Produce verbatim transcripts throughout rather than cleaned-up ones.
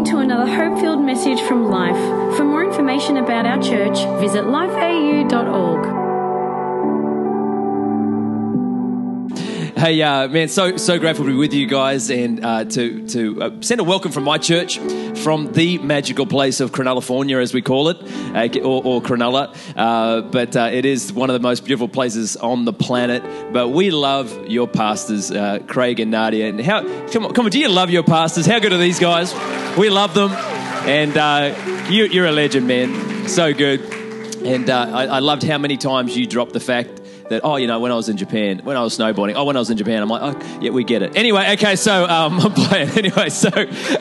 listening to another hope-filled message from Life. For more information about our church, visit life a u dot org. Hey, uh, man, so so grateful to be with you guys and uh, to, to uh, send a welcome from my church, from the magical place of Cronulla, as we call it, uh, or, or Cronulla. Uh, but uh, it is one of the most beautiful places on the planet. But we love your pastors, uh, Craig and Nadia. And how come on, come on, do you love your pastors? How good are these guys? We love them. And uh, you, you're a legend, man. So good. And uh, I, I loved how many times you dropped the fact that, oh, you know, when I was in Japan, when I was snowboarding, oh, when I was in Japan, I'm like, oh, yeah, we get it. Anyway, okay, so um, I'm playing. Anyway, so,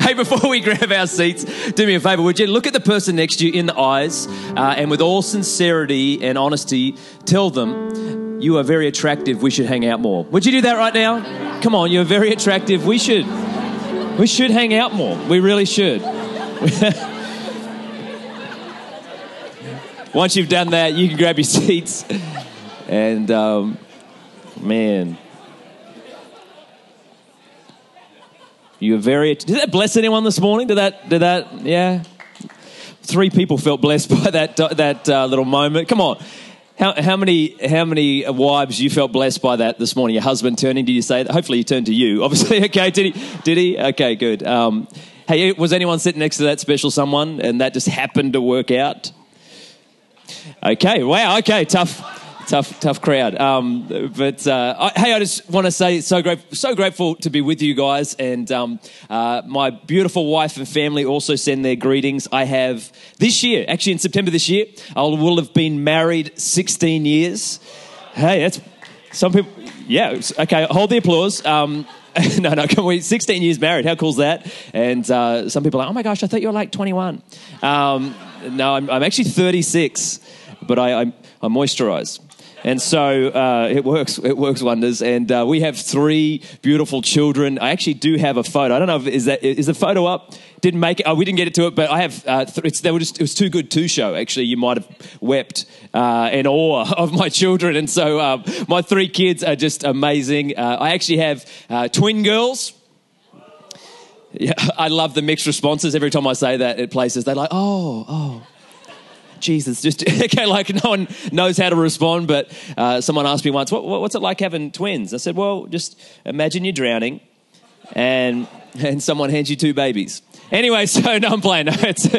hey, before we grab our seats, do me a favor, would you look at the person next to you in the eyes uh, and with all sincerity and honesty, tell them, you are very attractive, we should hang out more. Would you do that right now? Come on, you're very attractive, we should. We should hang out more, we really should. Once you've done that, you can grab your seats. And, um, man, you're very, did that bless anyone this morning? Did that, did that, yeah? Three people felt blessed by that that uh, little moment. Come on. How, how many how many wives you felt blessed by that this morning? Your husband turning to you, say, hopefully he turned to you, obviously. Okay, did he? Did he? Okay, good. Um, hey, was anyone sitting next to that special someone and that just happened to work out? Okay, wow, okay, tough. Tough, tough crowd. Um, but uh, I, hey, I just want to say so grateful, so grateful to be with you guys, and um, uh, my beautiful wife and family also send their greetings. I have this year, actually in September this year, I will have been married sixteen years. Hey, that's some people. Yeah, okay. Hold the applause. Um, no, no, can we? sixteen years married. How cool is that? And uh, some people are like, oh my gosh, I thought you were like twenty-one. Um, no, I'm, I'm actually thirty-six, but I, I, I moisturize. And so uh, it works. It works wonders. And uh, we have three beautiful children. I actually do have a photo. I don't know if is that is the photo up. Didn't make it. Oh, we didn't get it to it. But I have. Uh, th- it's, they were just. It was too good to show. Actually, you might have wept uh, in awe of my children. And so um, my three kids are just amazing. Uh, I actually have uh, twin girls. Yeah, I love the mixed responses every time I say that at places. They're like, oh, oh. Jesus, just okay. Like no one knows how to respond, but uh, someone asked me once, what, what, "What's it like having twins?" I said, "Well, just imagine you're drowning, and and someone hands you two babies." Anyway, so no, I'm playing. No, it's,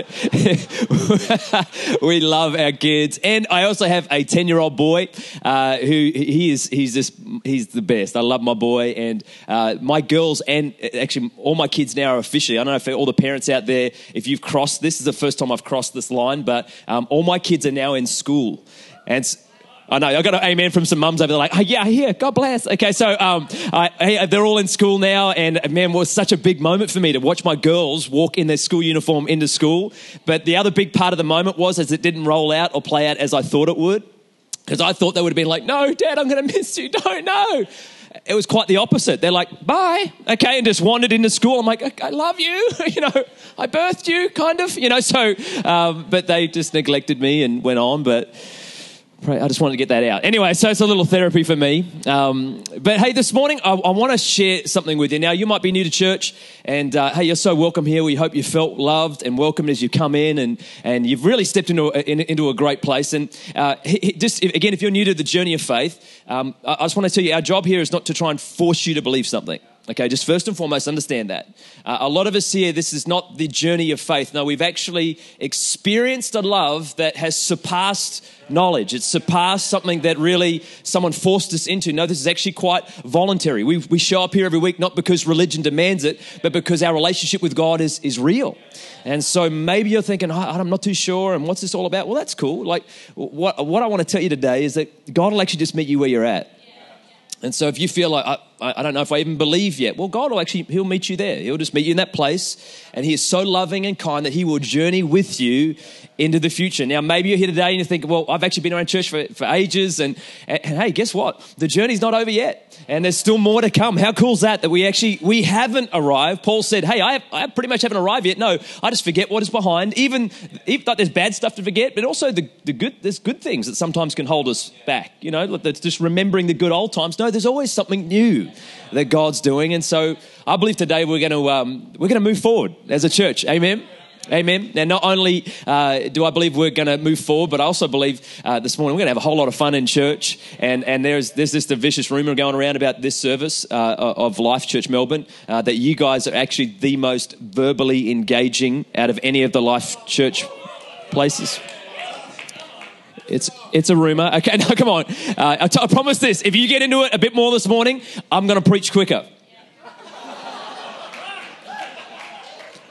we love our kids, and I also have a ten-year-old boy uh, who he is. He's just he's the best. I love my boy, and uh, my girls, and actually all my kids now are officially. I don't know if all the parents out there, if you've crossed this, is the first time I've crossed this line, but um, all my kids are now in school, and. I know, I got an amen from some mums over there like, oh yeah, yeah, God bless. Okay, so um, I, I, they're all in school now, and man, it was such a big moment for me to watch my girls walk in their school uniform into school. But the other big part of the moment was as it didn't roll out or play out as I thought it would, because I thought they would have been like, no, Dad, I'm going to miss you, don't know. It was quite the opposite. They're like, bye, okay, and just wandered into school. I'm like, I love you, you know, I birthed you, kind of, you know, so, um, but they just neglected me and went on, but... I just wanted to get that out. Anyway, so it's a little therapy for me. Um, but hey, this morning, I, I want to share something with you. Now, you might be new to church, and uh, hey, you're so welcome here. We hope you felt loved and welcomed as you come in, and, and you've really stepped into a, in, into a great place. And uh, just, again, if you're new to the journey of faith, um, I, I just want to tell you, our job here is not to try and force you to believe something. Okay, just first and foremost, understand that. Uh, a lot of us here, this is not the journey of faith. No, we've actually experienced a love that has surpassed knowledge. It's surpassed something that really someone forced us into. No, this is actually quite voluntary. We we show up here every week not because religion demands it, but because our relationship with God is, is real. And so maybe you're thinking, oh, I'm not too sure, and what's this all about? Well, that's cool. Like what, what I want to tell you today is that God will actually just meet you where you're at. And so if you feel like, I, I don't know if I even believe yet, well, God will actually, he'll meet you there. He'll just meet you in that place. And he is so loving and kind that he will journey with you into the future. Now, maybe you're here today and you think, well, I've actually been around church for, for ages. And, and, and hey, guess what? The journey's not over yet. And there's still more to come. How cool is that? That we actually, we haven't arrived. Paul said, hey, I, have, I pretty much haven't arrived yet. No, I just forget what is behind. Even, even like, there's bad stuff to forget, but also the, the good, there's good things that sometimes can hold us back. You know, just remembering the good old times. No, there's always something new. amazing that God's doing. And so I believe today we're going to um, we're going to move forward as a church. Amen. Amen. Now, not only uh, do I believe we're going to move forward, but I also believe uh, this morning we're going to have a whole lot of fun in church. And and there's there's this vicious rumor going around about this service uh, of Life.Church Melbourne uh, that you guys are actually the most verbally engaging out of any of the Life.Church places. It's it's a rumor. Okay, no, come on. Uh, I, t- I promise this. If you get into it a bit more this morning, I'm going to preach quicker.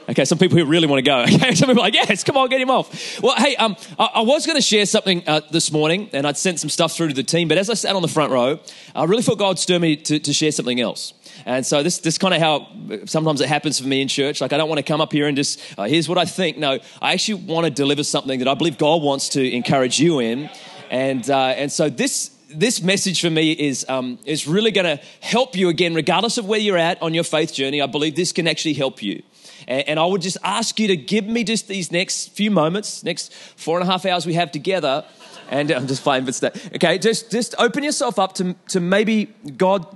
Okay, some people who really want to go. Okay, some people are like, yes, come on, get him off. Well, hey, um, I, I was going to share something uh, this morning, and I'd sent some stuff through to the team, but as I sat on the front row, I really felt God stir me to, to share something else. And so this this kind of how sometimes it happens for me in church. Like, I don't want to come up here and just, uh, here's what I think. No, I actually want to deliver something that I believe God wants to encourage you in. And, uh, and so this... This message for me is um, is really going to help you again, regardless of where you're at on your faith journey. I believe this can actually help you. And, and I would just ask you to give me just these next few moments, next four and a half hours we have together. And I'm just playing, but stay. Okay, just just open yourself up to to maybe God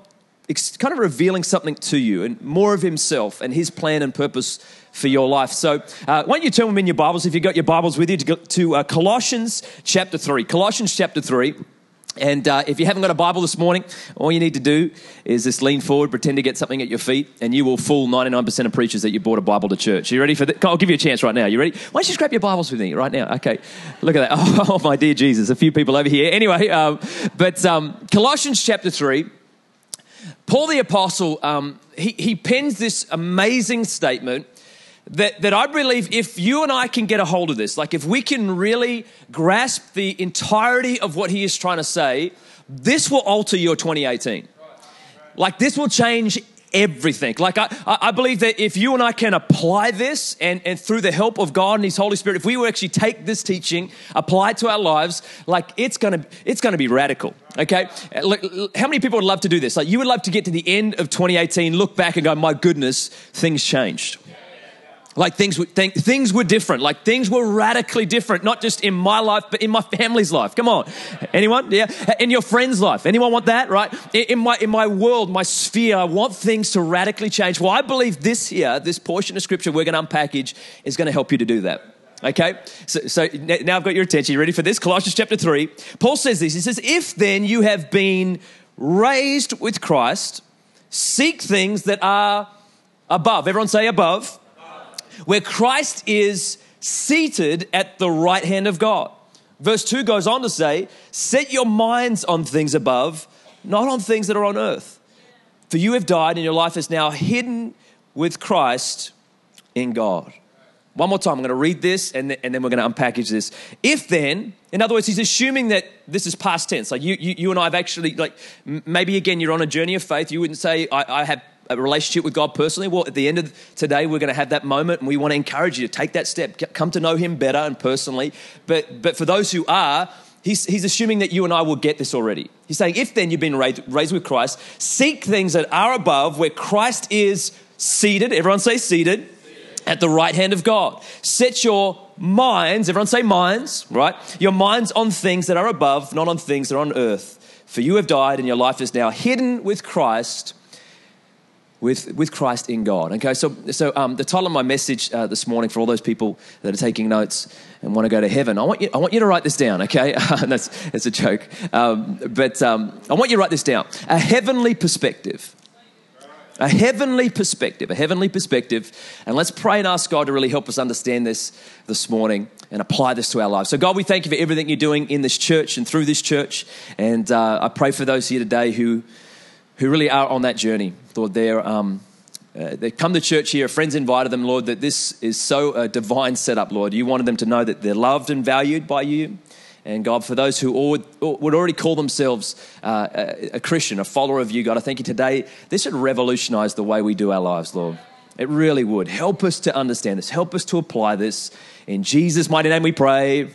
kind of revealing something to you and more of himself and his plan and purpose for your life. So uh, why don't you turn them in your Bibles, if you've got your Bibles with you, to, go to uh, Colossians chapter three. Colossians chapter three. And uh, if you haven't got a Bible this morning, all you need to do is just lean forward, pretend to get something at your feet, and you will fool ninety-nine percent of preachers that you brought a Bible to church. Are you ready for that? I'll give you a chance right now. You ready? Why don't you just grab your Bibles with me right now? Okay, look at that. Oh, my dear Jesus, a few people over here. Anyway, um, but um, Colossians chapter three, Paul the Apostle, um, he, he pens this amazing statement That, that I believe if you and I can get a hold of this, like if we can really grasp the entirety of what he is trying to say, this will alter your twenty eighteen. Like this will change everything. Like I, I believe that if you and I can apply this and, and through the help of God and his Holy Spirit, if we will actually take this teaching, apply it to our lives, like it's gonna it's gonna be radical. Okay, how many people would love to do this? Like you would love to get to the end of twenty eighteen, look back and go, my goodness, things changed. Like things were, th- things were different. Like things were radically different, not just in my life, but in my family's life. Come on, anyone? Yeah, in your friend's life. Anyone want that? Right? In my in my world, my sphere, I want things to radically change. Well, I believe this here, this portion of scripture we're going to unpackage is going to help you to do that. Okay, so, so now I've got your attention. You ready for this? Colossians chapter three. Paul says this. He says, "If then you have been raised with Christ, seek things that are above." Everyone say above. Where Christ is seated at the right hand of God. Verse two goes on to say, set your minds on things above, not on things that are on earth. For you have died and your life is now hidden with Christ in God. One more time, I'm going to read this and, th- and then we're going to unpackage this. If then, in other words, he's assuming that this is past tense. Like you, you, you and I have actually, like maybe again, you're on a journey of faith. You wouldn't say, I, I have a relationship with God personally. Well, at the end of today, we're going to have that moment and we want to encourage you to take that step, come to know him better and personally. But but for those who are, he's, he's assuming that you and I will get this already. He's saying, if then you've been raised, raised with Christ, seek things that are above where Christ is seated. Everyone say seated. At the right hand of God. Set your minds, everyone say minds, right? Your minds on things that are above, not on things that are on earth. For you have died and your life is now hidden with Christ With with Christ in God. Okay, so so um, the title of my message uh, this morning for all those people that are taking notes and want to go to heaven, I want you I want you to write this down. Okay, that's that's a joke, um, but um, I want you to write this down. A heavenly perspective, a heavenly perspective, a heavenly perspective, and let's pray and ask God to really help us understand this this morning and apply this to our lives. So God, we thank you for everything you're doing in this church and through this church, and uh, I pray for those here today who. who really are on that journey, Lord. They're, um, uh, they come to church here, friends invited them, Lord, that this is so a divine setup, Lord. You wanted them to know that they're loved and valued by you. And God, for those who would already call themselves uh, a Christian, a follower of you, God, I thank you today. This should revolutionize the way we do our lives, Lord. It really would. Help us to understand this. Help us to apply this. In Jesus' mighty name we pray.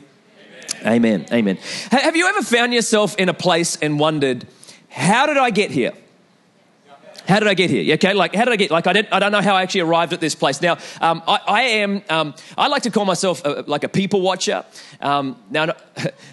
Amen. Amen. Amen. Have you ever found yourself in a place and wondered, how did I get here? How did I get here? Okay, like how did I get? Like I didn't. I don't know how I actually arrived at this place. Now, um, I, I am. Um, I like to call myself a, like a people watcher. Um, now, not,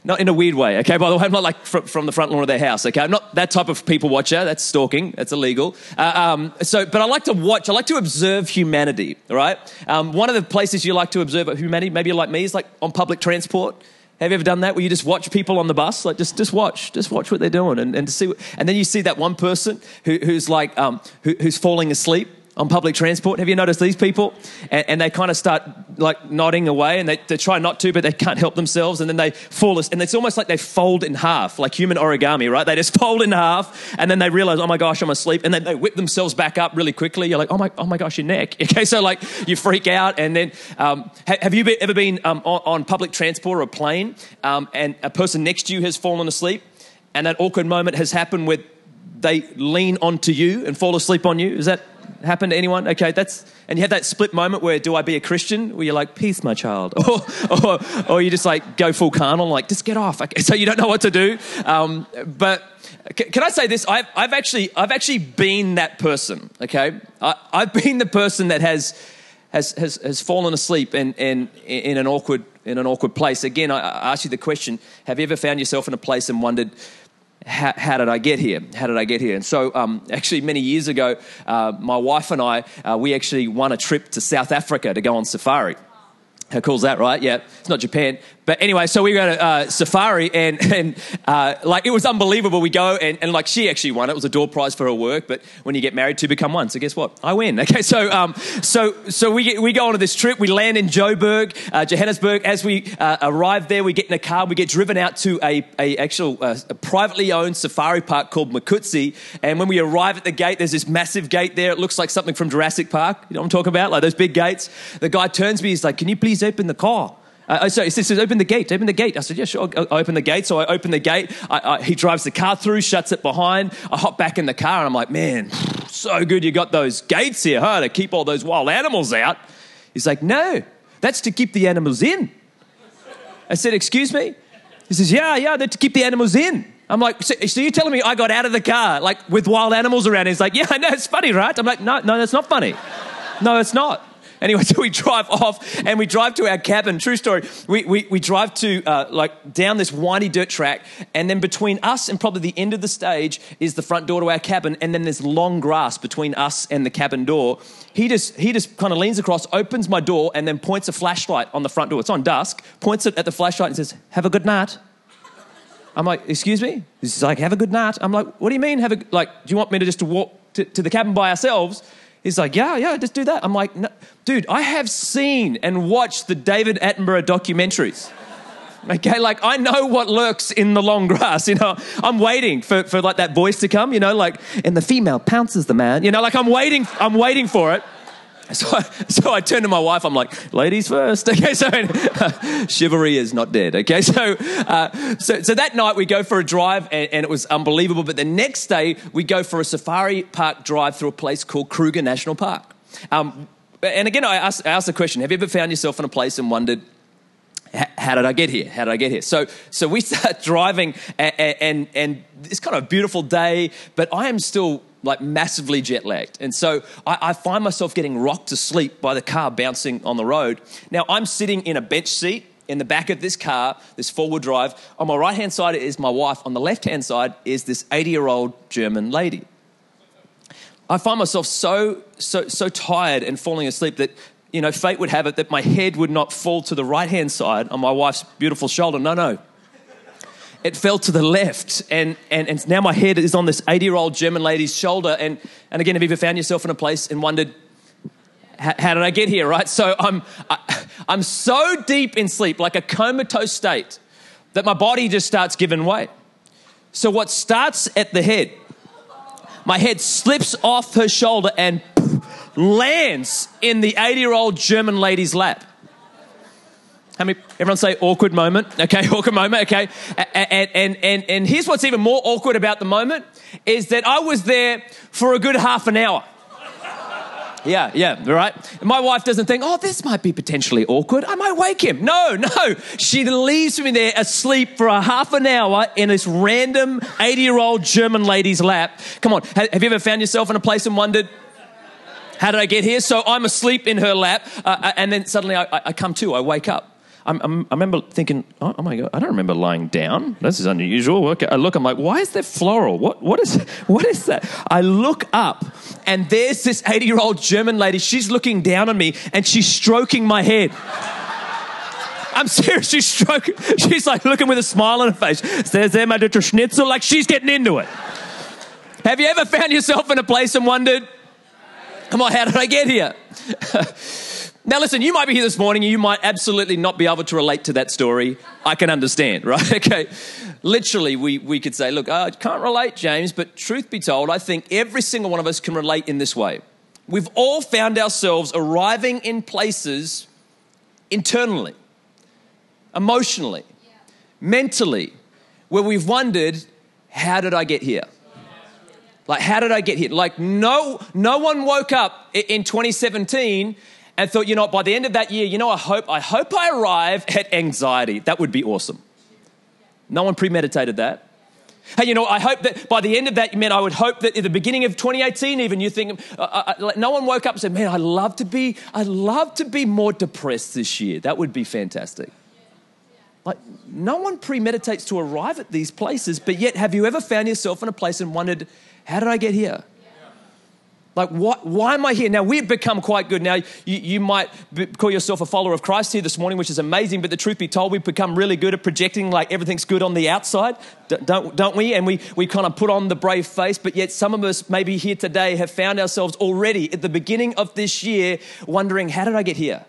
not in a weird way. Okay, by the way, I'm not like from, from the front lawn of their house. Okay, I'm not that type of people watcher. That's stalking. That's illegal. Uh, um, so, but I like to watch. I like to observe humanity. All right. Um, one of the places you like to observe humanity, maybe you're like me, is like on public transport. Have you ever done that where you just watch people on the bus? Like just, just watch, just watch what they're doing, and, and to see. What, and then you see that one person who, who's like, um, who, who's falling asleep on public transport. Have you noticed these people? And, and they kind of start like nodding away, and they, they try not to, but they can't help themselves, and then they fall asleep. And it's almost like they fold in half, like human origami, right? They just fold in half, and then they realize, oh my gosh, I'm asleep, and then they whip themselves back up really quickly. You're like, oh my, oh my gosh, your neck. Okay, so like you freak out, and then um, have you ever been um, on, on public transport or a plane, um, and a person next to you has fallen asleep, and that awkward moment has happened where they lean onto you and fall asleep on you? Is that happened to anyone? Okay, that's, and you have that split moment where do I be a Christian? Where you're like, peace, my child. Or, or, or you just like go full carnal, like just get off. Okay, so you don't know what to do. Um, but can I say this? I've, I've actually, I've actually been that person. Okay, I, I've been the person that has, has, has, has fallen asleep and, and in an awkward, in an awkward place. Again, I, I ask you the question: have you ever found yourself in a place and wondered, How, how did I get here? How did I get here? And so um, actually many years ago, uh, my wife and I, uh, we actually won a trip to South Africa to go on safari. How cool is that, right? Yeah, it's not Japan. But anyway, so we were at a uh, safari and, and uh, like it was unbelievable. We go and, and like she actually won. It was a door prize for her work, but when you get married, two become one. So guess what? I win. Okay, so um, so so we get, we go on this trip. We land in Joburg, uh, Johannesburg. As we uh, arrive there, we get in a car. We get driven out to a, a actual uh, a privately owned safari park called Makutsi. And when we arrive at the gate, there's this massive gate there. It looks like something from Jurassic Park. You know what I'm talking about? Like those big gates. The guy turns to me. He's like, can you please open the car? Uh, so he says, open the gate, open the gate. I said, yeah, sure, I'll open the gate. So I open the gate. I, I, he drives the car through, shuts it behind. I hop back in the car and I'm like, man, so good you got those gates here, huh, to keep all those wild animals out. He's like, no, that's to keep the animals in. I said, excuse me? He says, yeah, yeah, they're to keep the animals in. I'm like, so, so you're telling me I got out of the car, like with wild animals around? He's like, yeah, I know, it's funny, right? I'm like, no, no, that's not funny. No, it's not. Anyway, so we drive off and we drive to our cabin. True story. We we, we drive to uh, like down this windy dirt track, and then between us and probably the end of the stage is the front door to our cabin, and then there's long grass between us and the cabin door. He just he just kind of leans across, opens my door, and then points a flashlight on the front door. It's on dusk. Points it at the flashlight and says, "Have a good night." I'm like, "Excuse me?" He's like, "Have a good night." I'm like, "What do you mean? Have a like? Do you want me to just to walk to, to the cabin by ourselves?" He's like, yeah, yeah, just do that. I'm like, no, dude, I have seen and watched the David Attenborough documentaries. Okay, like I know what lurks in the long grass, you know. I'm waiting for, for like that voice to come, you know, like, and the female pounces the man, you know, like I'm waiting, I'm waiting for it. So I, so I turn to my wife, I'm like, ladies first, okay, so uh, chivalry is not dead, okay, so uh, so, so that night we go for a drive and, and it was unbelievable, but the next day we go for a safari park drive through a place called Kruger National Park. Um, and again, I asked ask the question, have you ever found yourself in a place and wondered, how did I get here? How did I get here? So so we start driving and, and, and it's kind of a beautiful day, but I am still like massively jet lagged. And so I, I find myself getting rocked to sleep by the car bouncing on the road. Now I'm sitting in a bench seat in the back of this car, this four wheel drive. On my right hand side is my wife. On the left hand side is this eighty year old German lady. I find myself so, so, so tired and falling asleep that, you know, fate would have it that my head would not fall to the right hand side on my wife's beautiful shoulder. No, no. It fell to the left, and, and, and now my head is on this eighty-year-old German lady's shoulder. And, and again, have you ever found yourself in a place and wondered, how did I get here, right? So I'm, I, I'm so deep in sleep, like a comatose state, that my body just starts giving way. So what starts at the head, my head slips off her shoulder and poof, lands in the eighty-year-old German lady's lap. How many, everyone say awkward moment, okay, awkward moment, okay. And, and, and, and here's what's even more awkward about the moment is that I was there for a good half an hour. yeah, yeah, right? My wife doesn't think, oh, this might be potentially awkward. I might wake him. No, no. She leaves me there asleep for a half an hour in this random eighty-year-old German lady's lap. Come on, have you ever found yourself in a place and wondered, how did I get here? So I'm asleep in her lap, uh, and then suddenly I, I come to, I wake up. I'm, I'm, I remember thinking, oh, oh my God, I don't remember lying down. This is unusual. Okay, I look, I'm like, why is that floral? What, what is, what is that? I look up and there's this eighty-year-old German lady. She's looking down on me and she's stroking my head. I'm serious, she's stroking. She's like looking with a smile on her face. There's there my little schnitzel, like she's getting into it. Have you ever found yourself in a place and wondered, come on, how did I get here? Now listen, you might be here this morning and you might absolutely not be able to relate to that story. I can understand, right? Okay. Literally, we, we could say, look, oh, I can't relate, James, but truth be told, I think every single one of us can relate in this way. We've all found ourselves arriving in places internally, emotionally, yeah. mentally, where we've wondered, how did I get here? Like, how did I get here? Like, no, no one woke up in twenty seventeen and thought, you know, by the end of that year, you know, I hope I hope I arrive at anxiety. That would be awesome. No one premeditated that. Hey, you know, I hope that by the end of that, man, I would hope that at the beginning of twenty eighteen, even you think, uh, I, no one woke up and said, man, I love to be, I love to be more depressed this year. That would be fantastic. Like, no one premeditates to arrive at these places, but yet have you ever found yourself in a place and wondered, how did I get here? Like, what, why am I here? Now, we've become quite good. Now, you, you might be, call yourself a follower of Christ here this morning, which is amazing, but the truth be told, we've become really good at projecting like everything's good on the outside, don't, don't we? And we, we kind of put on the brave face, but yet some of us maybe here today have found ourselves already at the beginning of this year wondering, how did I get here?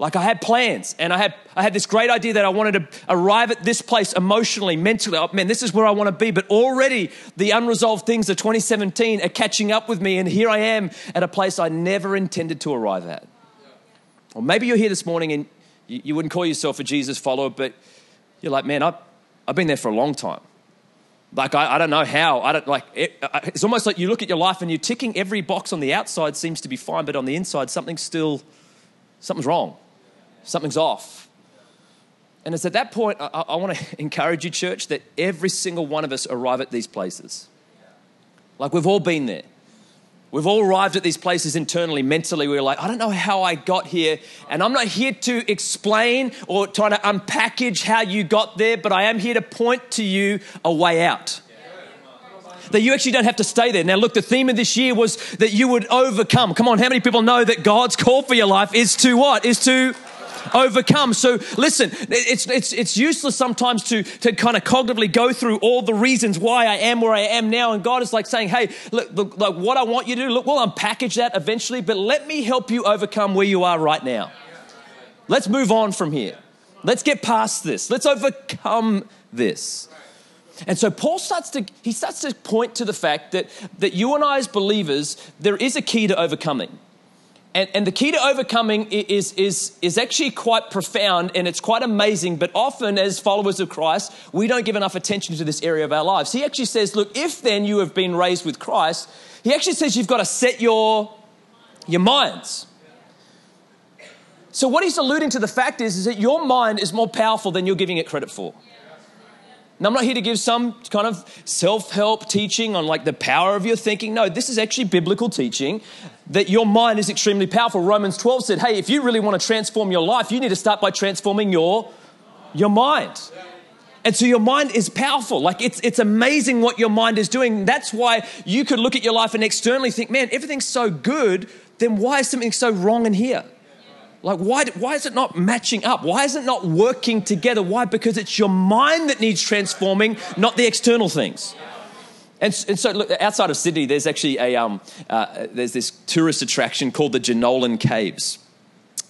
Like, I had plans and I had I had this great idea that I wanted to arrive at this place emotionally, mentally. Oh, man, this is where I want to be. But already the unresolved things of twenty seventeen are catching up with me. And here I am at a place I never intended to arrive at. Or maybe you're here this morning and you, you wouldn't call yourself a Jesus follower, but you're like, man, I've, I've been there for a long time. Like, I, I don't know how. I don't like. It, it's almost like you look at your life and you're ticking every box on the outside seems to be fine, but on the inside, something's still, something's wrong. Something's off. And it's at that point, I, I want to encourage you, church, that every single one of us arrive at these places. Like, we've all been there. We've all arrived at these places internally, mentally. We're like, I don't know how I got here. And I'm not here to explain or trying to unpackage how you got there, but I am here to point to you a way out. That you actually don't have to stay there. Now, look, the theme of this year was that you would overcome. Come on, how many people know that God's call for your life is to what? Is to overcome. So listen, it's it's it's useless sometimes to to kind of cognitively go through all the reasons why I am where I am now. And God is like saying, hey, look, look, look what I want you to do, look, we'll unpackage that eventually, but let me help you overcome where you are right now. Let's move on from here. Let's get past this. Let's overcome this. And so Paul starts to, he starts to point to the fact that, that you and I as believers, there is a key to overcoming. And, and the key to overcoming is, is, is actually quite profound and it's quite amazing, but often as followers of Christ, we don't give enough attention to this area of our lives. He actually says, look, if then you have been raised with Christ, he actually says you've got to set your, your minds. So what he's alluding to the fact is, is that your mind is more powerful than you're giving it credit for. Now, I'm not here to give some kind of self-help teaching on like the power of your thinking. No, this is actually biblical teaching that your mind is extremely powerful. Romans twelve said, hey, if you really want to transform your life, you need to start by transforming your, your mind. And so your mind is powerful. Like it's, it's amazing what your mind is doing. That's why you could look at your life and externally think, man, everything's so good. Then why is something so wrong in here? Like, why, why is it not matching up? Why is it not working together? Why? Because it's your mind that needs transforming, not the external things. And, and so, look, outside of Sydney, there's actually a, um, uh, there's this tourist attraction called the Jenolan Caves.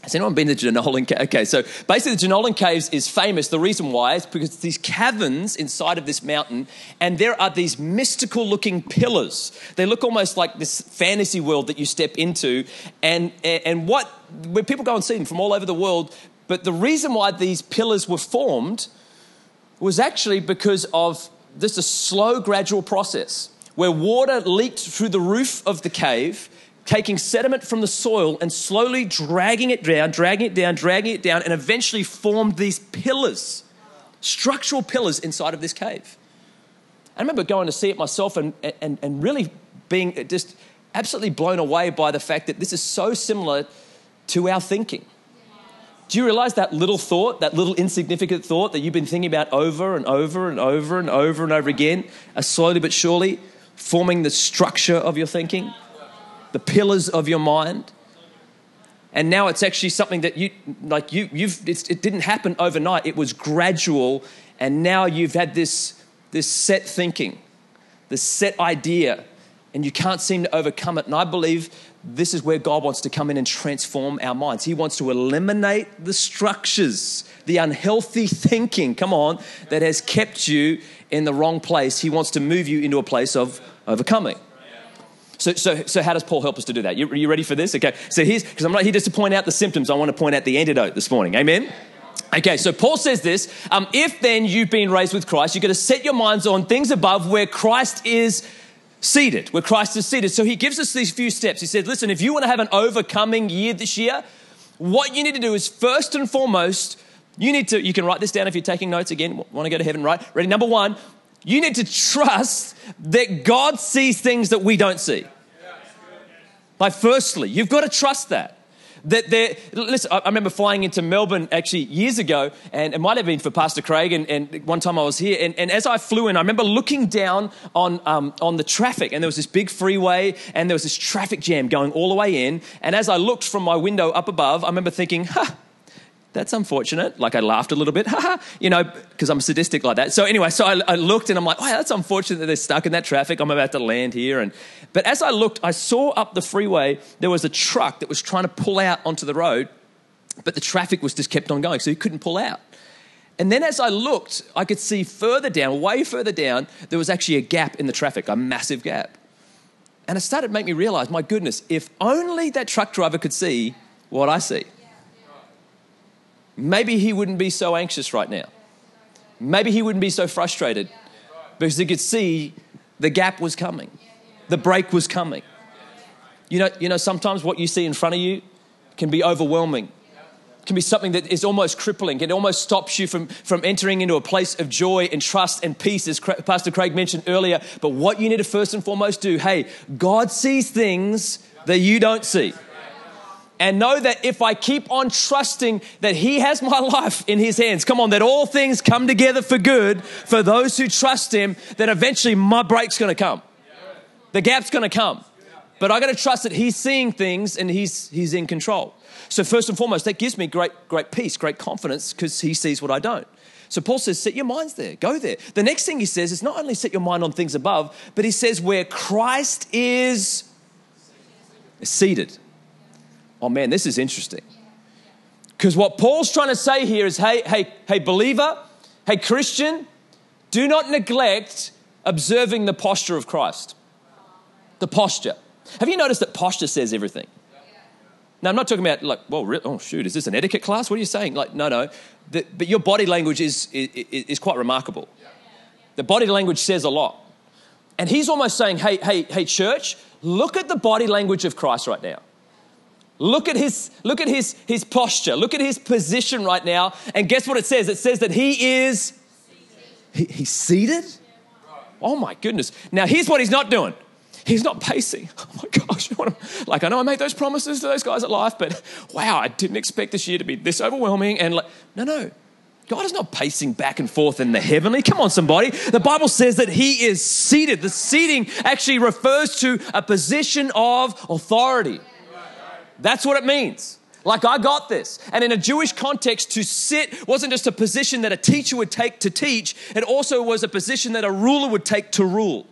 Has anyone been to the Jenolan Caves? Okay, so basically the Jenolan Caves is famous. The reason why is because it's these caverns inside of this mountain and there are these mystical looking pillars. They look almost like this fantasy world that you step into and, and what, where people go and see them from all over the world. But the reason why these pillars were formed was actually because of this a slow gradual process where water leaked through the roof of the cave, taking sediment from the soil and slowly dragging it down, dragging it down, dragging it down, and eventually formed these pillars, structural pillars inside of this cave. I remember going to see it myself and and and really being just absolutely blown away by the fact that this is so similar to our thinking. Do you realize that little thought, that little insignificant thought that you've been thinking about over and over and over and over and over again, are slowly but surely forming the structure of your thinking, the pillars of your mind? And now it's actually something that you, like you, you've, it's, it didn't happen overnight. It was gradual. And now you've had this, this set thinking, this set idea, and you can't seem to overcome it. And I believe this is where God wants to come in and transform our minds. He wants to eliminate the structures, the unhealthy thinking, come on, that has kept you in the wrong place. He wants to move you into a place of overcoming. So, so, so how does Paul help us to do that? You, are you ready for this? Okay, so here's, because I'm not here just to point out the symptoms, I want to point out the antidote this morning, amen? Okay, so Paul says this, um, if then you've been raised with Christ, you've got to set your minds on things above where Christ is seated, where Christ is seated. So he gives us these few steps. He said, listen, if you want to have an overcoming year this year, what you need to do is first and foremost, you need to, you can write this down if you're taking notes again, want to go to heaven, right? Ready? Number one, you need to trust that God sees things that we don't see. Like firstly, you've got to trust that. That there, listen, I remember flying into Melbourne actually years ago, and it might have been for Pastor Craig, and, and one time I was here, and, and as I flew in, I remember looking down on um, on the traffic, and there was this big freeway, and there was this traffic jam going all the way in, and as I looked from my window up above, I remember thinking, huh, that's unfortunate. Like I laughed a little bit, ha ha, you know, because I'm sadistic like that. So anyway, so I, I looked and I'm like, oh, that's unfortunate that they're stuck in that traffic. I'm about to land here. And But as I looked, I saw up the freeway, there was a truck that was trying to pull out onto the road, but the traffic was just kept on going. So he couldn't pull out. And then as I looked, I could see further down, way further down, there was actually a gap in the traffic, a massive gap. And it started to make me realize, my goodness, if only that truck driver could see what I see. Maybe he wouldn't be so anxious right now. Maybe he wouldn't be so frustrated because he could see the gap was coming. The break was coming. You know, you know, sometimes what you see in front of you can be overwhelming. It can be something that is almost crippling. It almost stops you from, from entering into a place of joy and trust and peace, as Pastor Craig mentioned earlier. But what you need to first and foremost do, hey, God sees things that you don't see. And know that if I keep on trusting that he has my life in his hands, come on, that all things come together for good for those who trust him, that eventually my break's going to come. The gap's going to come. But I got to trust that he's seeing things and he's he's in control. So first and foremost, that gives me great, great peace, great confidence, because he sees what I don't. So Paul says, set your minds there, go there. The next thing he says is not only set your mind on things above, but he says where Christ is seated. Oh man, this is interesting. Because what Paul's trying to say here is, hey, hey, hey, believer, hey, Christian, do not neglect observing the posture of Christ. The posture. Have you noticed that posture says everything? Now, I'm not talking about like, well, really? Oh shoot, is this an etiquette class? What are you saying? Like, no, no. The, but your body language is, is, is quite remarkable. The body language says a lot. And he's almost saying, hey, hey, hey, church, look at the body language of Christ right now. Look at his look at his his posture. Look at his position right now. And guess what it says? It says that he is he, he's seated? Oh my goodness. Now here's what he's not doing. He's not pacing. Oh my gosh. Like, I know I made those promises to those guys at Life, but wow, I didn't expect this year to be this overwhelming. And like, no, no. God is not pacing back and forth in the heavenly. Come on, somebody. The Bible says that he is seated. The seating actually refers to a position of authority. That's what it means. Like, I got this. And in a Jewish context, to sit wasn't just a position that a teacher would take to teach. It also was a position that a ruler would take to rule.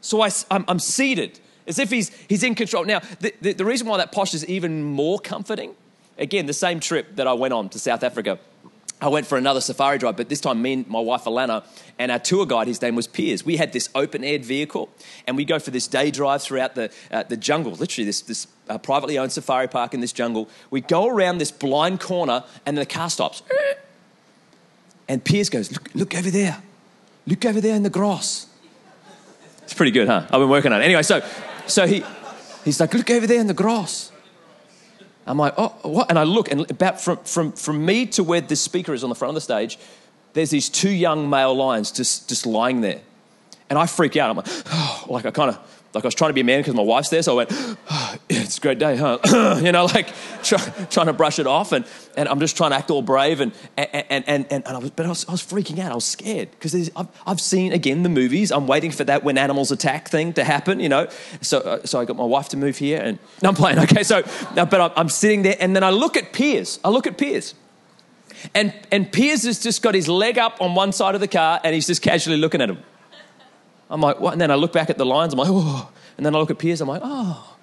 So I, I'm, I'm seated as if he's, he's in control. Now, the, the, the reason why that posture is even more comforting, again, the same trip that I went on to South Africa, I went for another safari drive, but this time me and my wife Alana and our tour guide, his name was Piers, we had this open-aired vehicle and we go for this day drive throughout the uh, the jungle, literally this, this uh, privately owned safari park in this jungle. We go around this blind corner and the car stops. And Piers goes, look, look over there. Look over there in the grass. It's pretty good, huh? I've been working on it. Anyway, so so he He's like, look over there in the grass. I'm like, oh, what? And I look, and about from, from, from me to where this speaker is on the front of the stage, there's these two young male lions just, just lying there. And I freak out. I'm like, oh, like I kind of, like I was trying to be a man because my wife's there. So I went, oh, yeah, it's a great day, huh? You know, like try, trying to brush it off. And, and I'm just trying to act all brave. And, and, and, and, and I was, but I was, I was freaking out. I was scared because I've, I've seen, again, the movies. I'm waiting for that when animals attack thing to happen, you know. So uh, so I got my wife to move here and no, I'm playing. Okay, so, no, but I'm, I'm sitting there. And then I look at Piers. I look at Piers. And, and Piers has just got his leg up on one side of the car and he's just casually looking at him. I'm like, what? And then I look back at the lions, I'm like, oh. And then I look at Piers, I'm like, oh.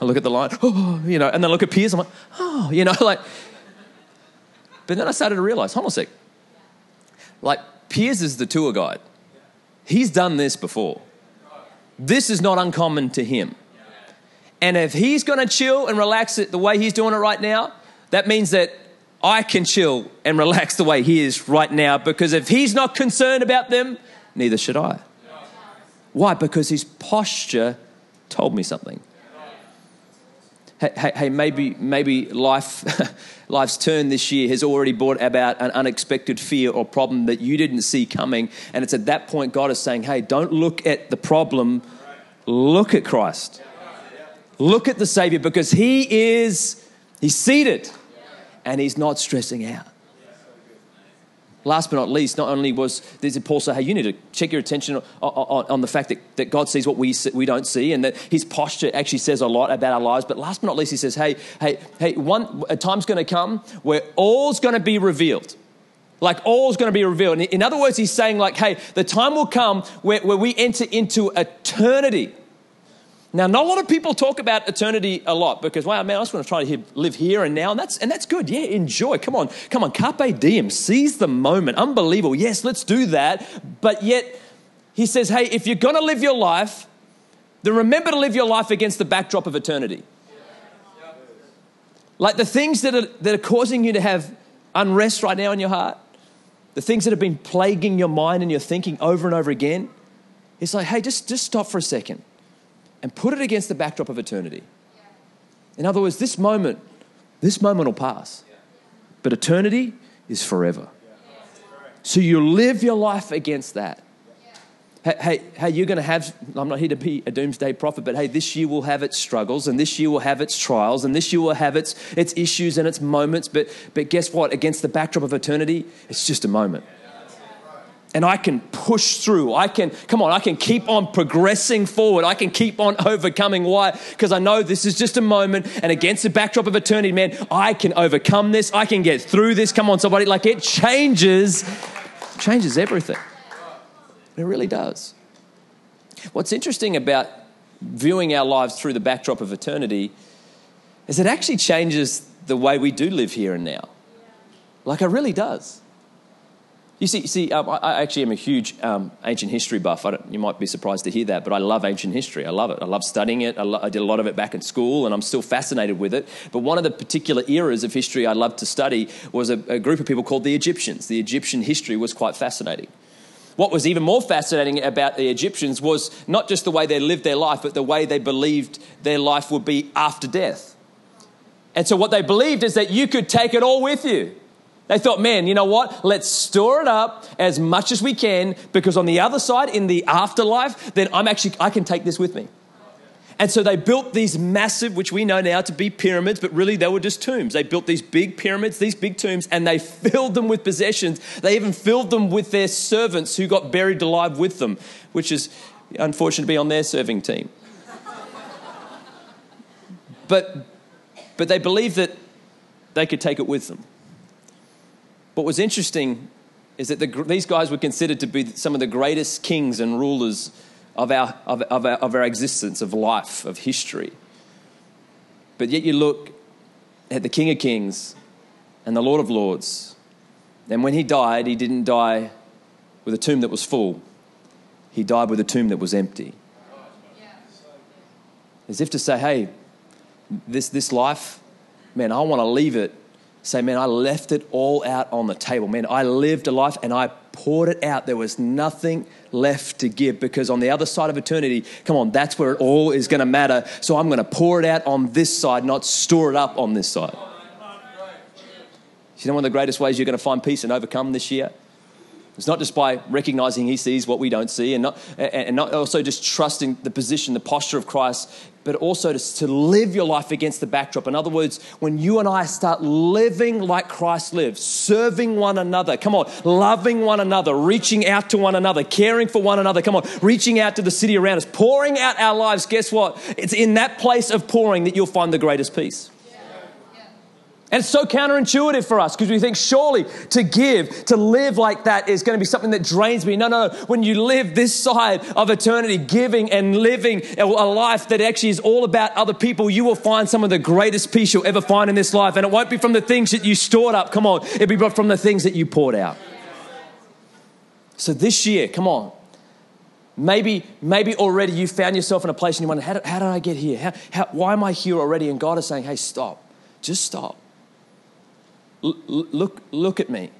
I look at the lion, oh, you know. And then I look at Piers, I'm like, oh, you know, like. But then I started to realize, hold on a sec. Like, Piers is the tour guide. He's done this before. This is not uncommon to him. And if he's going to chill and relax it the way he's doing it right now, that means that I can chill and relax the way he is right now, because if he's not concerned about them, neither should I. Why? Because his posture told me something. Hey, hey, hey maybe, maybe life, life's turn this year has already brought about an unexpected fear or problem that you didn't see coming. And it's at that point God is saying, hey, don't look at the problem. Look at Christ. Look at the Savior, because he is, he's seated and he's not stressing out. Last but not least, not only was this, Paul said, hey, you need to check your attention on, on, on the fact that, that God sees what we we don't see, and that his posture actually says a lot about our lives. But last but not least, he says, hey, hey, hey, one a time's going to come where all's going to be revealed. Like, all's going to be revealed. In other words, he's saying, like, hey, the time will come where, where we enter into eternity. Now, not a lot of people talk about eternity a lot because, wow, man, I just want to try to live here and now. And that's and that's good. Yeah, enjoy. Come on. Come on. Carpe diem. Seize the moment. Unbelievable. Yes, let's do that. But yet he says, hey, if you're going to live your life, then remember to live your life against the backdrop of eternity. Like the things that are, that are causing you to have unrest right now in your heart, the things that have been plaguing your mind and your thinking over and over again, it's like, hey, just just stop for a second and put it against the backdrop of eternity. In other words, this moment, this moment will pass, but eternity is forever. So you live your life against that. Hey, hey, hey, you're going to have, I'm not here to be a doomsday prophet, but hey, this year will have its struggles, and this year will have its trials, and this year will have its its issues and its moments, but but guess what? Against the backdrop of eternity, it's just a moment. And I can push through. I can, come on, I can keep on progressing forward. I can keep on overcoming. Why? Because I know this is just a moment, and against the backdrop of eternity, man, I can overcome this. I can get through this. Come on, somebody. Like, it changes, changes everything. It really does. What's interesting about viewing our lives through the backdrop of eternity is it actually changes the way we do live here and now. Like, it really does. You see, see, um, I actually am a huge um, ancient history buff. I don't, you might be surprised to hear that, but I love ancient history. I love it. I love studying it. I, lo- I did a lot of it back in school, and I'm still fascinated with it. But one of the particular eras of history I loved to study was a, a group of people called the Egyptians. The Egyptian history was quite fascinating. What was even more fascinating about the Egyptians was not just the way they lived their life, but the way they believed their life would be after death. And so what they believed is that you could take it all with you. They thought, man, you know what? Let's store it up as much as we can, because on the other side, in the afterlife, then I'm actually, I can take this with me. And so they built these massive, which we know now to be pyramids, but really they were just tombs. They built these big pyramids, these big tombs, and they filled them with possessions. They even filled them with their servants who got buried alive with them, which is unfortunate to be on their serving team. But, but they believed that they could take it with them. What was interesting is that the, these guys were considered to be some of the greatest kings and rulers of our, of, of our of our existence, of life, of history. But yet you look at the King of Kings and the Lord of Lords, and when he died, he didn't die with a tomb that was full. He died with a tomb that was empty. As if to say, hey, this this life, man, I want to leave it. Say, man, I left it all out on the table. Man, I lived a life and I poured it out. There was nothing left to give, because on the other side of eternity, come on, that's where it all is going to matter. So I'm going to pour it out on this side, not store it up on this side. You know, one of the greatest ways you're going to find peace and overcome this year? It's not just by recognizing he sees what we don't see, and not and not also just trusting the position, the posture of Christ, but also to, to live your life against the backdrop. In other words, when you and I start living like Christ lives, serving one another, come on, loving one another, reaching out to one another, caring for one another, come on, reaching out to the city around us, pouring out our lives, guess what? It's in that place of pouring that you'll find the greatest peace. And it's so counterintuitive for us, because we think surely to give, to live like that is going to be something that drains me. No, no, no. When you live this side of eternity, giving and living a life that actually is all about other people, you will find some of the greatest peace you'll ever find in this life. And it won't be from the things that you stored up. Come on. It'll be from the things that you poured out. So this year, come on. Maybe, maybe already you found yourself in a place and you wonder, how did, how did I get here? How, how, why am I here already? And God is saying, hey, stop. Just stop. Look, look at me.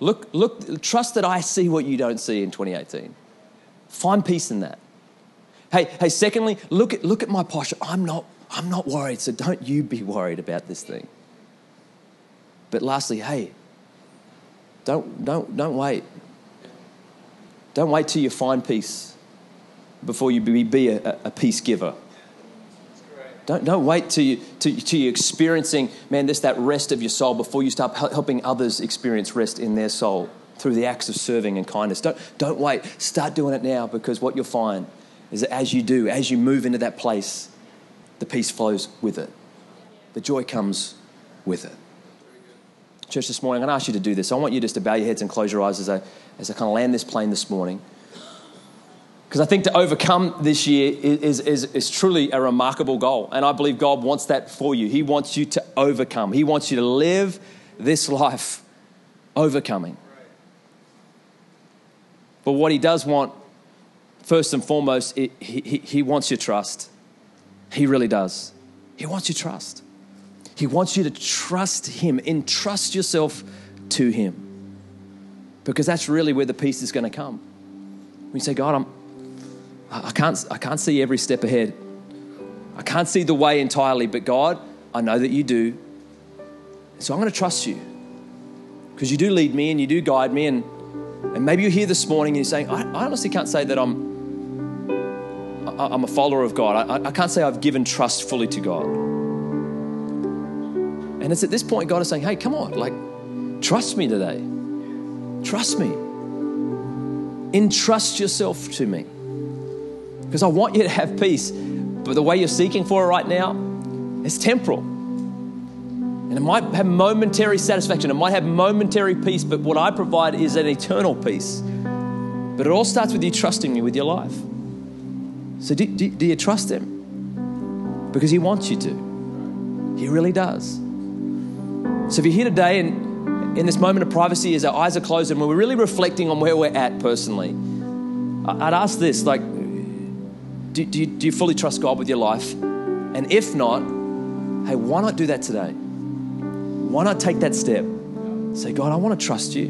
Look, look, trust that I see what you don't see in twenty eighteen. Find peace in that. Hey, hey, secondly, look at, look at my posture. I'm not, I'm not worried, so don't you be worried about this thing. But lastly, hey, don't, don't, don't wait. Don't wait till you find peace before you be, be a, a peace giver. Don't, don't wait till, you, till, till you're experiencing, man, this, that rest of your soul before you start helping others experience rest in their soul through the acts of serving and kindness. Don't, don't wait. Start doing it now, because what you'll find is that as you do, as you move into that place, the peace flows with it. The joy comes with it. Church, this morning, I'm going to ask you to do this. I want you just to bow your heads and close your eyes as I, as I kind of land this plane this morning. Because I think to overcome this year is, is, is truly a remarkable goal. And I believe God wants that for you. He wants you to overcome. He wants you to live this life overcoming. But what he does want, first and foremost, it, he, he, he wants your trust. He really does. He wants your trust. He wants you to trust him. Entrust yourself to him. Because that's really where the peace is going to come. When you say, God, I'm... I can't, I can't see every step ahead. I can't see the way entirely, but God, I know that you do. So I'm going to trust you, because you do lead me and you do guide me. And, and maybe you're here this morning and you're saying, I, I honestly can't say that I'm, I, I'm a follower of God. I, I can't say I've given trust fully to God. And it's at this point God is saying, hey, come on, like, trust me today. Trust me. Entrust yourself to me. Because I want you to have peace, but the way you're seeking for it right now is temporal. And it might have momentary satisfaction, it might have momentary peace, but what I provide is an eternal peace. But it all starts with you trusting me with your life. So do, do, do you trust him? Because he wants you to. He really does. So if you're here today and in this moment of privacy as our eyes are closed and we're really reflecting on where we're at personally, I'd ask this, like, Do, do, you, do you fully trust God with your life? And if not, hey, why not do that today? Why not take that step? Say, God, I want to trust you.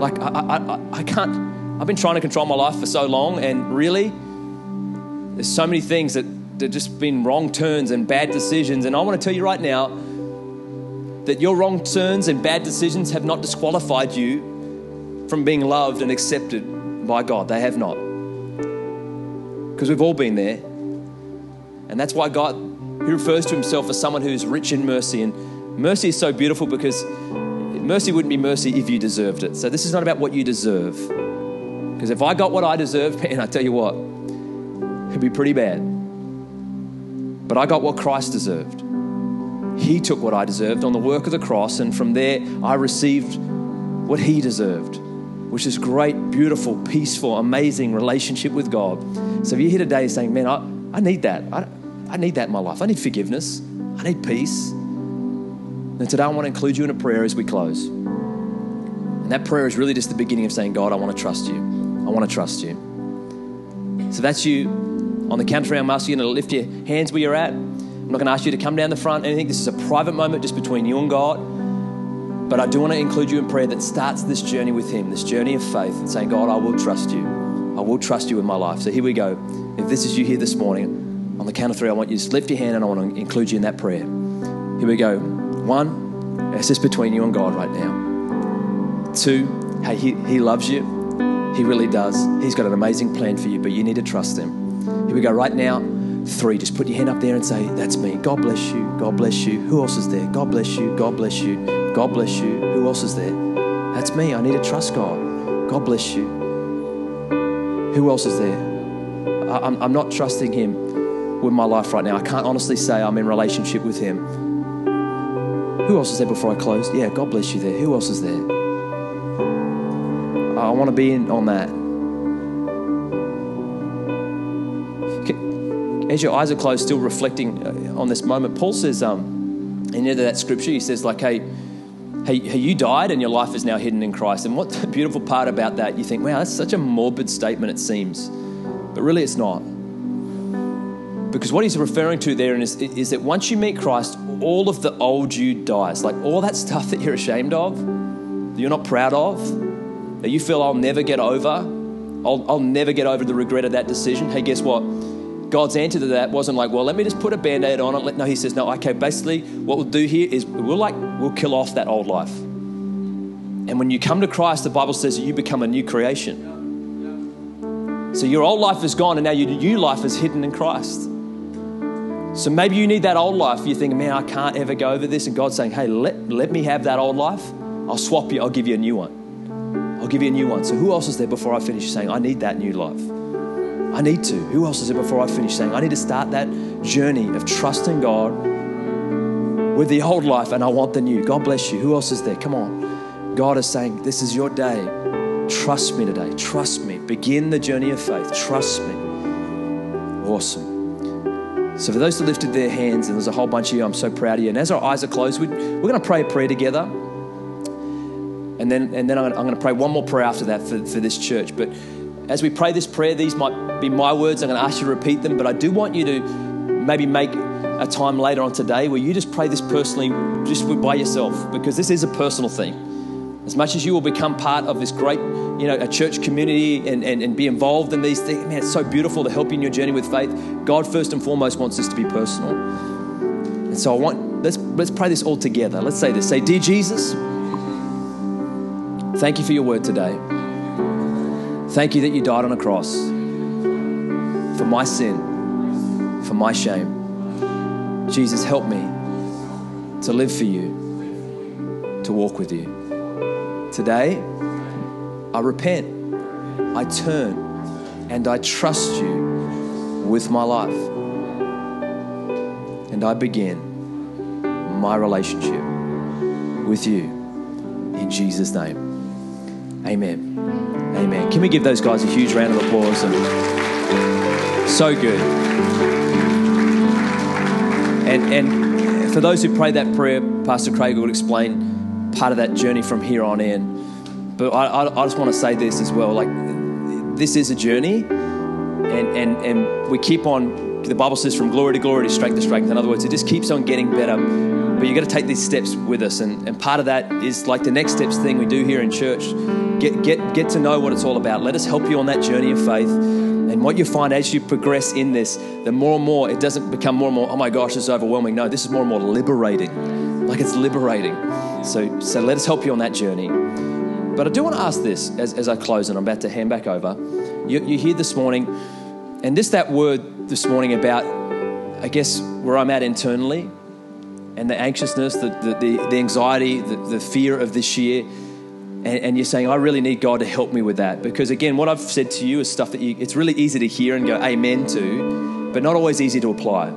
Like, I, I, I can't, I've been trying to control my life for so long, and really, there's so many things that have just been wrong turns and bad decisions. And I want to tell you right now that your wrong turns and bad decisions have not disqualified you from being loved and accepted by God. They have not. Because we've all been there. And that's why God, he refers to himself as someone who's rich in mercy. And mercy is so beautiful, because mercy wouldn't be mercy if you deserved it. So this is not about what you deserve. Because if I got what I deserve, man, I tell you what, it'd be pretty bad. But I got what Christ deserved. He took what I deserved on the work of the cross, and from there I received what he deserved, which is great, beautiful, peaceful, amazing relationship with God. So if you're here today saying, man, I, I need that. I, I need that in my life. I need forgiveness. I need peace. Then today I want to include you in a prayer as we close. And that prayer is really just the beginning of saying, God, I want to trust you. I want to trust you. So that's you. On the count of three, I'm asking you to lift your hands where you're at. I'm not going to ask you to come down the front, anything. This is a private moment just between you and God. But I do want to include you in prayer that starts this journey with him, this journey of faith, and saying, God, I will trust you. I will trust you with my life. So here we go. If this is you here this morning, on the count of three, I want you to lift your hand and I want to include you in that prayer. Here we go. One, it's just between you and God right now. Two, hey, he, he loves you. He really does. He's got an amazing plan for you, but you need to trust him. Here we go right now. Three, just put your hand up there and say, that's me. God bless you. God bless you. Who else is there? God bless you. God bless you. God bless you. Who else is there? That's me. I need to trust God. God bless you. Who else is there? I, I'm, I'm not trusting him with my life right now. I can't honestly say I'm in relationship with him. Who else is there before I close? Yeah, God bless you there. Who else is there? I want to be in on that. As your eyes are closed, still reflecting on this moment, Paul says, um, in that scripture, he says, like, hey, hey, you died and your life is now hidden in Christ. And what the beautiful part about that, you think, wow, that's such a morbid statement, it seems. But really it's not. Because what he's referring to there is, is that once you meet Christ, all of the old you dies. Like all that stuff that you're ashamed of, that you're not proud of, that you feel I'll never get over, I'll, I'll never get over the regret of that decision. Hey, guess what? God's answer to that wasn't like, well, let me just put a Band-Aid on it. No, he says, no, okay, basically what we'll do here is we'll like, we'll kill off that old life. And when you come to Christ, the Bible says that you become a new creation. So your old life is gone and now your new life is hidden in Christ. So maybe you need that old life. You think, man, I can't ever go over this. And God's saying, hey, let, let me have that old life. I'll swap you. I'll give you a new one. I'll give you a new one. So who else is there before I finish saying, I need that new life? I need to. Who else is there before I finish saying, I need to start that journey of trusting God with the old life and I want the new. God bless you. Who else is there? Come on. God is saying, this is your day. Trust me today. Trust me. Begin the journey of faith. Trust me. Awesome. So for those that lifted their hands, and there's a whole bunch of you, I'm so proud of you. And as our eyes are closed, we, we're going to pray a prayer together. And then, and then I'm going to pray one more prayer after that for, for this church. But as we pray this prayer, these might be my words. I'm going to ask you to repeat them, but I do want you to maybe make a time later on today where you just pray this personally, just by yourself, because this is a personal thing. As much as you will become part of this great, you know, a church community and, and, and be involved in these things, man, it's so beautiful to help you in your journey with faith. God first and foremost wants this to be personal. And so I want, let's, let's pray this all together. Let's say this. Say, dear Jesus, thank you for your word today. Thank you that you died on a cross for my sin, for my shame. Jesus, help me to live for you, to walk with you. Today, I repent, I turn, and I trust you with my life. And I begin my relationship with you in Jesus' name. Amen. Amen. Can we give those guys a huge round of applause? And so good. And and for those who prayed that prayer, Pastor Craig would explain part of that journey from here on in. But I, I, I just want to say this as well. Like, this is a journey, and, and, and we keep on, the Bible says, from glory to glory to strength to strength. In other words, it just keeps on getting better. But you've got to take these steps with us. And, and part of that is like the next steps thing we do here in church. Get, get, get to know what it's all about. Let us help you on that journey of faith. And what you find as you progress in this, the more and more, it doesn't become more and more, oh my gosh, it's overwhelming. No, this is more and more liberating. Like it's liberating. So, so let us help you on that journey. But I do want to ask this as, as I close, and I'm about to hand back over. You, you're here this morning, and this, that word this morning about, I guess, where I'm at internally, and the anxiousness, the, the, the, the anxiety, the, the fear of this year. And you're saying, I really need God to help me with that. Because again, what I've said to you is stuff that you, it's really easy to hear and go amen to, but not always easy to apply.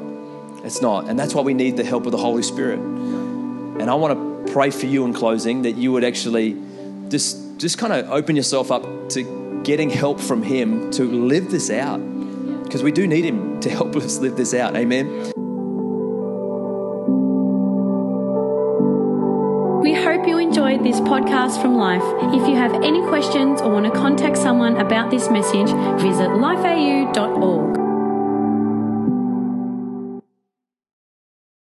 It's not. And that's why we need the help of the Holy Spirit. And I want to pray for you in closing that you would actually just, just kind of open yourself up to getting help from Him to live this out. Because we do need Him to help us live this out. Amen. This podcast from Life. If you have any questions or want to contact someone about this message, visit life a u dot org.